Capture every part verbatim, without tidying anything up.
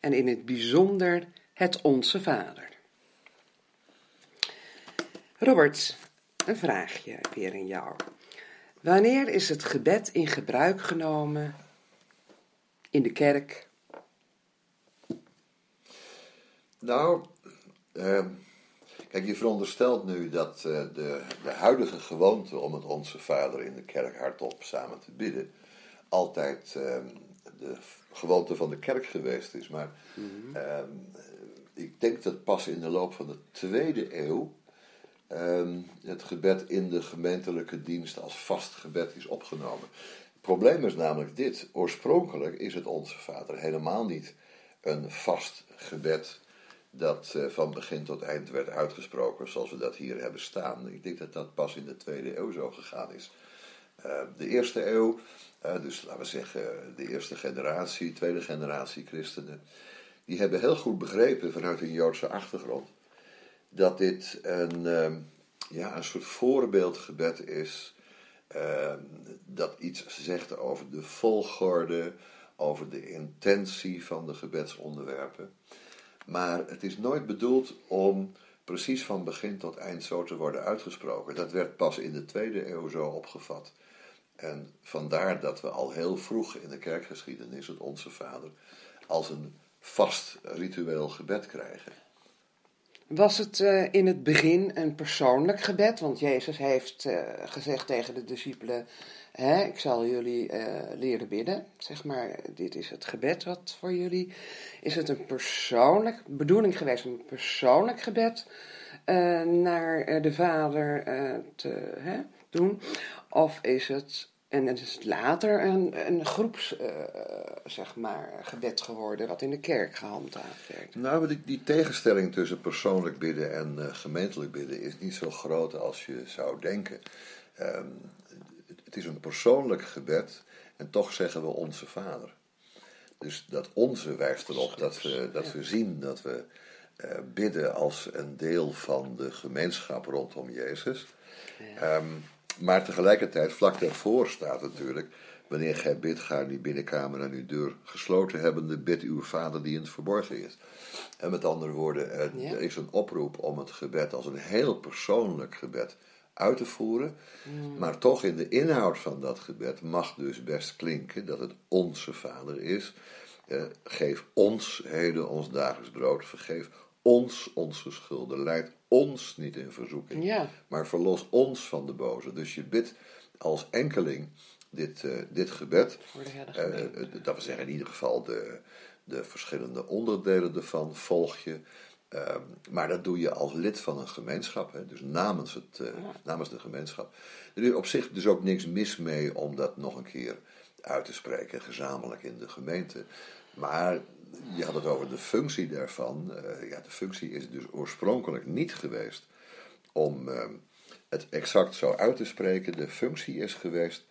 en in het bijzonder het Onze Vader. Robert, een vraagje weer in jou. Wanneer is het gebed in gebruik genomen in de kerk? Nou, uh, kijk, je veronderstelt nu dat uh, de, de huidige gewoonte om het Onze Vader in de kerk hardop samen te bidden, altijd uh, de gewoonte van de kerk geweest is. Maar mm-hmm. uh, ik denk dat pas in de loop van de tweede eeuw, Um, het gebed in de gemeentelijke dienst als vast gebed is opgenomen. Het probleem is namelijk dit. Oorspronkelijk is het Onze Vader helemaal niet een vast gebed dat uh, van begin tot eind werd uitgesproken zoals we dat hier hebben staan. Ik denk dat dat pas in de tweede eeuw zo gegaan is. Uh, de eerste eeuw, uh, dus laten we zeggen de eerste generatie, tweede generatie christenen, die hebben heel goed begrepen vanuit hun Joodse achtergrond dat dit een, ja, een soort voorbeeldgebed is, uh, dat iets zegt over de volgorde, over de intentie van de gebedsonderwerpen. Maar het is nooit bedoeld om precies van begin tot eind zo te worden uitgesproken. Dat werd pas in de tweede eeuw zo opgevat. En vandaar dat we al heel vroeg in de kerkgeschiedenis het Onze Vader als een vast ritueel gebed krijgen. Was het uh, in het begin een persoonlijk gebed? Want Jezus heeft uh, gezegd tegen de discipelen, hè, ik zal jullie uh, leren bidden. Zeg maar, dit is het gebed wat voor jullie. Is het een persoonlijk bedoeling geweest om een persoonlijk gebed uh, naar uh, de Vader uh, te uh, doen? Of is het, en het is later, een, een groeps, uh, zeg maar, gebed geworden wat in de kerk gehandhaafd werd? Nou, die, die tegenstelling tussen persoonlijk bidden en uh, gemeentelijk bidden is niet zo groot als je zou denken. Um, het is een persoonlijk gebed en toch zeggen we Onze Vader. Dus dat onze wijst erop dat we, dat we zien dat we uh, bidden als een deel van de gemeenschap rondom Jezus. Ja. Um, Maar tegelijkertijd, vlak daarvoor staat natuurlijk, wanneer gij bidt, ga in uw binnenkamer en uw deur gesloten hebbende, bid uw Vader die in het verborgen is. En met andere woorden, er is een oproep om het gebed als een heel persoonlijk gebed uit te voeren. Maar toch in de inhoud van dat gebed mag dus best klinken dat het Onze Vader is. Eh, geef ons heden ons dagelijks brood, vergeef ons onze schulden, leidt ons niet in verzoeking, ja, maar verlos ons van de boze. Dus je bidt als enkeling dit, uh, dit gebed. Uh, uh, dat we zeggen in ieder geval de, de verschillende onderdelen ervan volg je. Uh, maar dat doe je als lid van een gemeenschap, hè, dus namens, het, uh, ja. namens de gemeenschap. Er is op zich dus ook niks mis mee om dat nog een keer uit te spreken, gezamenlijk in de gemeente. Maar je had het over de functie daarvan. Uh, ja, de functie is dus oorspronkelijk niet geweest om uh, het exact zo uit te spreken. De functie is geweest.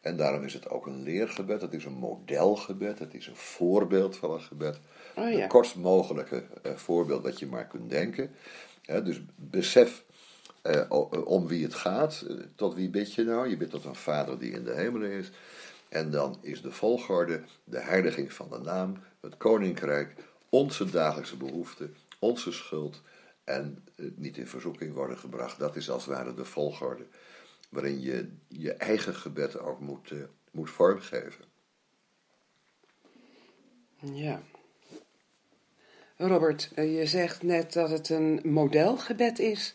En daarom is het ook een leergebed. Het is een modelgebed. Het is een voorbeeld van een gebed. Oh, ja. Het kortst mogelijke uh, voorbeeld dat je maar kunt denken. Uh, dus besef uh, om wie het gaat. Uh, tot wie bid je nou? Je bidt tot een Vader die in de hemel is. En dan is de volgorde de heiliging van de naam, het koninkrijk, onze dagelijkse behoeften, onze schuld en niet in verzoeking worden gebracht. Dat is als het ware de volgorde waarin je je eigen gebed ook moet, uh, moet vormgeven. Ja. Robert, je zegt net dat het een modelgebed is.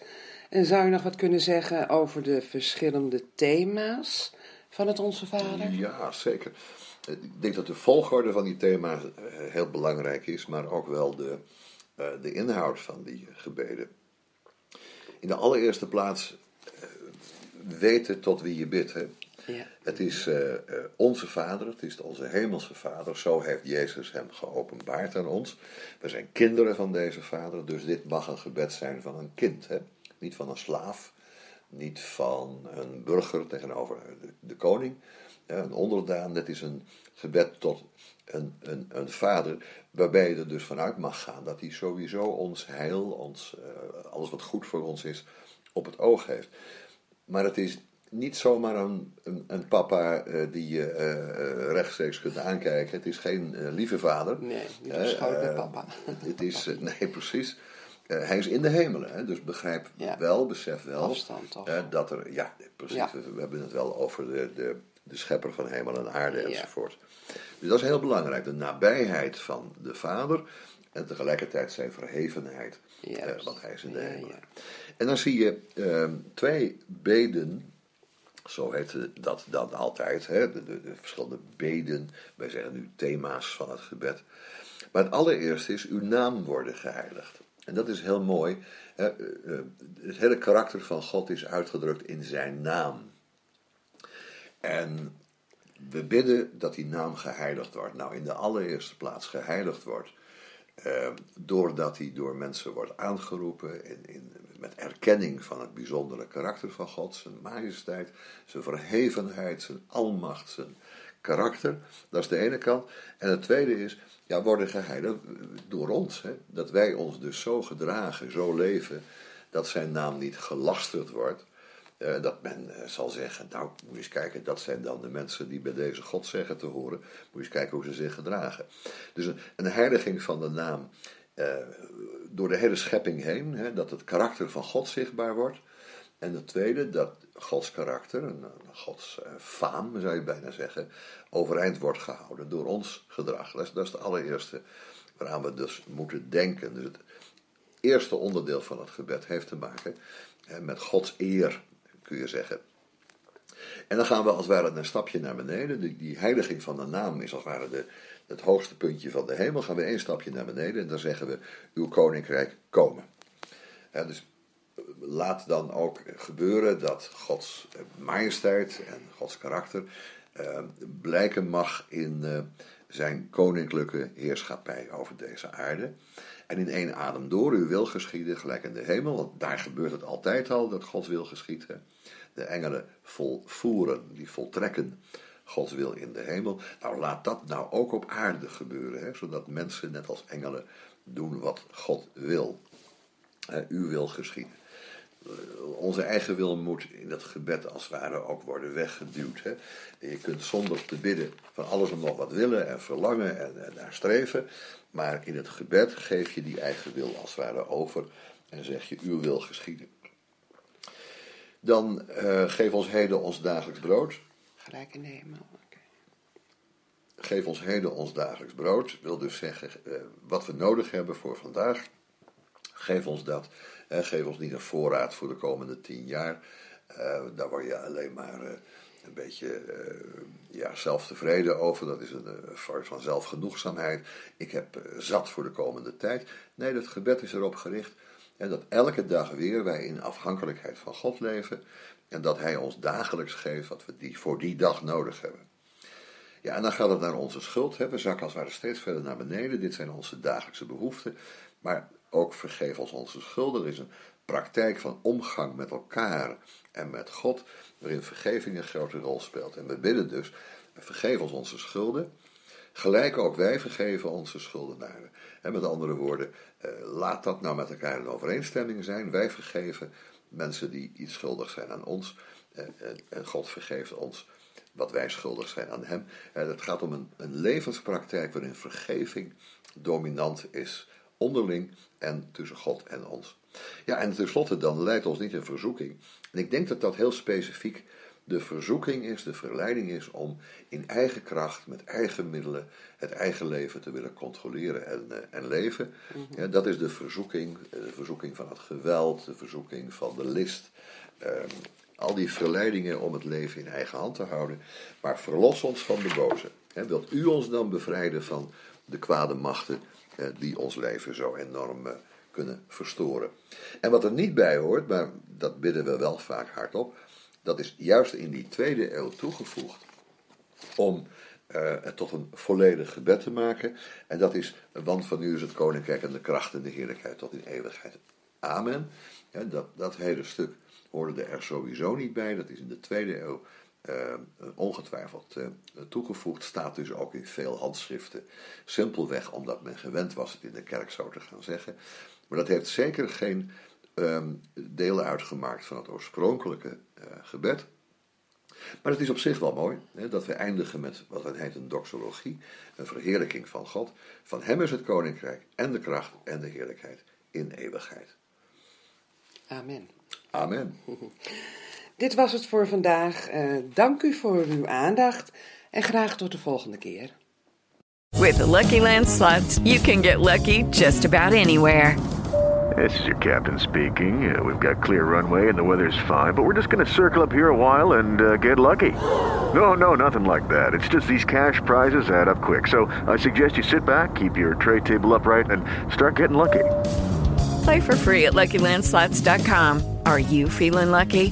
En zou je nog wat kunnen zeggen over de verschillende thema's van het Onze Vader? Ja, zeker. Ik denk dat de volgorde van die thema's heel belangrijk is, maar ook wel de, de inhoud van die gebeden. In de allereerste plaats weten tot wie je bidt. Hè? Ja. Het is uh, onze Vader, het is onze hemelse Vader. Zo heeft Jezus hem geopenbaard aan ons. We zijn kinderen van deze Vader, dus dit mag een gebed zijn van een kind. Hè? Niet van een slaaf, niet van een burger tegenover de, de koning. Ja, een onderdaan, dat is een gebed tot een, een, een vader, waarbij je er dus vanuit mag gaan dat hij sowieso ons heil, ons, uh, alles wat goed voor ons is, op het oog heeft. Maar het is niet zomaar een, een, een papa uh, die je uh, rechtstreeks kunt aankijken. Het is geen uh, lieve vader. Nee, niet beschouwd bij papa. Uh, het is, uh, nee, precies. Uh, hij is in de hemelen, hè? Dus begrijp ja. wel, besef wel. Afstand, toch? Uh, dat er, ja, precies. Ja. We, we hebben het wel over de... de De schepper van hemel en aarde enzovoort. Ja. Dus dat is heel belangrijk. De nabijheid van de Vader. En tegelijkertijd zijn verhevenheid. Ja, eh, want hij is in de ja, hemel. Ja. En dan zie je eh, twee beden. Zo heet dat dan altijd. Hè, de, de, de verschillende beden. Wij zeggen nu thema's van het gebed. Maar het allereerste is uw naam worden geheiligd. En dat is heel mooi. Hè. Het hele karakter van God is uitgedrukt in zijn naam. En we bidden dat die naam geheiligd wordt. Nou, in de allereerste plaats geheiligd wordt. Eh, doordat hij door mensen wordt aangeroepen. In, in, met erkenning van het bijzondere karakter van God. Zijn majesteit, zijn verhevenheid, zijn almacht, zijn karakter. Dat is de ene kant. En het tweede is, ja, worden geheiligd door ons. Hè? Dat wij ons dus zo gedragen, zo leven, dat zijn naam niet gelasterd wordt. Uh, dat men uh, zal zeggen, nou, moet je eens kijken, dat zijn dan de mensen die bij deze God zeggen te horen. Moet je eens kijken hoe ze zich gedragen. Dus een, een heiliging van de naam uh, door de hele schepping heen, hè, dat het karakter van God zichtbaar wordt. En de tweede, dat Gods karakter, en Gods uh, faam zou je bijna zeggen, overeind wordt gehouden door ons gedrag. Dat is, dat is de allereerste waaraan we dus moeten denken. Dus het eerste onderdeel van het gebed heeft te maken hè, met Gods eer, kun je zeggen. En dan gaan we als het ware een stapje naar beneden. Die, die heiliging van de naam is als het ware de, het hoogste puntje van de hemel. Gaan we één stapje naar beneden en dan zeggen we, uw koninkrijk komen. Ja, dus laat dan ook gebeuren dat Gods majesteit en Gods karakter eh, blijken mag in eh, zijn koninklijke heerschappij over deze aarde. En in één adem door, uw wil geschieden, gelijk in de hemel. Want daar gebeurt het altijd al, dat Gods wil geschiet. Hè? De engelen volvoeren, die voltrekken Gods wil in de hemel. Nou, laat dat nou ook op aarde gebeuren. Hè? Zodat mensen, net als engelen, doen wat God wil. Hè? Uw wil geschieden. Onze eigen wil moet in dat gebed als het ware ook worden weggeduwd. Hè? Je kunt zonder te bidden van alles en nog wat willen en verlangen en, en naar streven. Maar in het gebed geef je die eigen wil als het ware over en zeg je uw wil geschieden. Dan uh, geef ons heden ons dagelijks brood. Gelijk in de hemel. Okay. Geef ons heden ons dagelijks brood. Wil dus zeggen uh, wat we nodig hebben voor vandaag. Geef ons dat. Uh, geef ons niet een voorraad voor de komende tien jaar. Uh, daar word je alleen maar uh, een beetje uh, ja, zelftevreden over. Dat is een vorm uh, van zelfgenoegzaamheid. Ik heb uh, zat voor de komende tijd. Nee, dat gebed is erop gericht. En dat elke dag weer wij in afhankelijkheid van God leven. En dat hij ons dagelijks geeft wat we die, voor die dag nodig hebben. Ja, en dan gaat het naar onze schuld. Hè. We zakken als het ware steeds verder naar beneden. Dit zijn onze dagelijkse behoeften. Maar ook vergeef ons onze schulden. Er is een praktijk van omgang met elkaar en met God, waarin vergeving een grote rol speelt. En we bidden dus, vergeef ons onze schulden, gelijk ook wij vergeven onze schuldenaren. En met andere woorden, laat dat nou met elkaar in overeenstemming zijn. Wij vergeven mensen die iets schuldig zijn aan ons. En God vergeeft ons wat wij schuldig zijn aan hem. Het gaat om een, een levenspraktijk waarin vergeving dominant is. Onderling en tussen God en ons. Ja, en tenslotte dan leidt ons niet in verzoeking. En ik denk dat dat heel specifiek de verzoeking is, de verleiding is om in eigen kracht, met eigen middelen, het eigen leven te willen controleren en, uh, en leven. Mm-hmm. Ja, dat is de verzoeking, de verzoeking van het geweld, de verzoeking van de list. Uh, al die verleidingen om het leven in eigen hand te houden. Maar verlos ons van de boze. He, wilt u ons dan bevrijden van de kwade machten die ons leven zo enorm kunnen verstoren. En wat er niet bij hoort, maar dat bidden we wel vaak hardop, dat is juist in die tweede eeuw toegevoegd om uh, het tot een volledig gebed te maken. En dat is, want van u is het koninkrijk en de kracht en de heerlijkheid tot in eeuwigheid. Amen. Ja, dat, dat hele stuk hoorde er sowieso niet bij. Dat is in de tweede eeuw uh, ongetwijfeld uh, toegevoegd. Staat dus ook in veel handschriften. Simpelweg omdat men gewend was het in de kerk zo te gaan zeggen. Maar dat heeft zeker geen um, deel uitgemaakt van het oorspronkelijke uh, gebed. Maar het is op zich wel mooi, hè, dat we eindigen met wat men heet een doxologie. Een verheerlijking van God. Van hem is het koninkrijk en de kracht en de heerlijkheid in eeuwigheid. Amen. Amen. Dit was het voor vandaag. Uh, dank u voor uw aandacht en graag tot de volgende keer. With the Lucky Land Slots, you can get lucky just about anywhere. This is your captain speaking. Uh, we've got clear runway and the weather's fine, but we're just going to circle up here a while and uh, get lucky. No, no, nothing like that. It's just these cash prizes add up quick. So I suggest you sit back, keep your tray table upright, and start getting lucky. Play for free at lucky land slots dot com. Are you feeling lucky?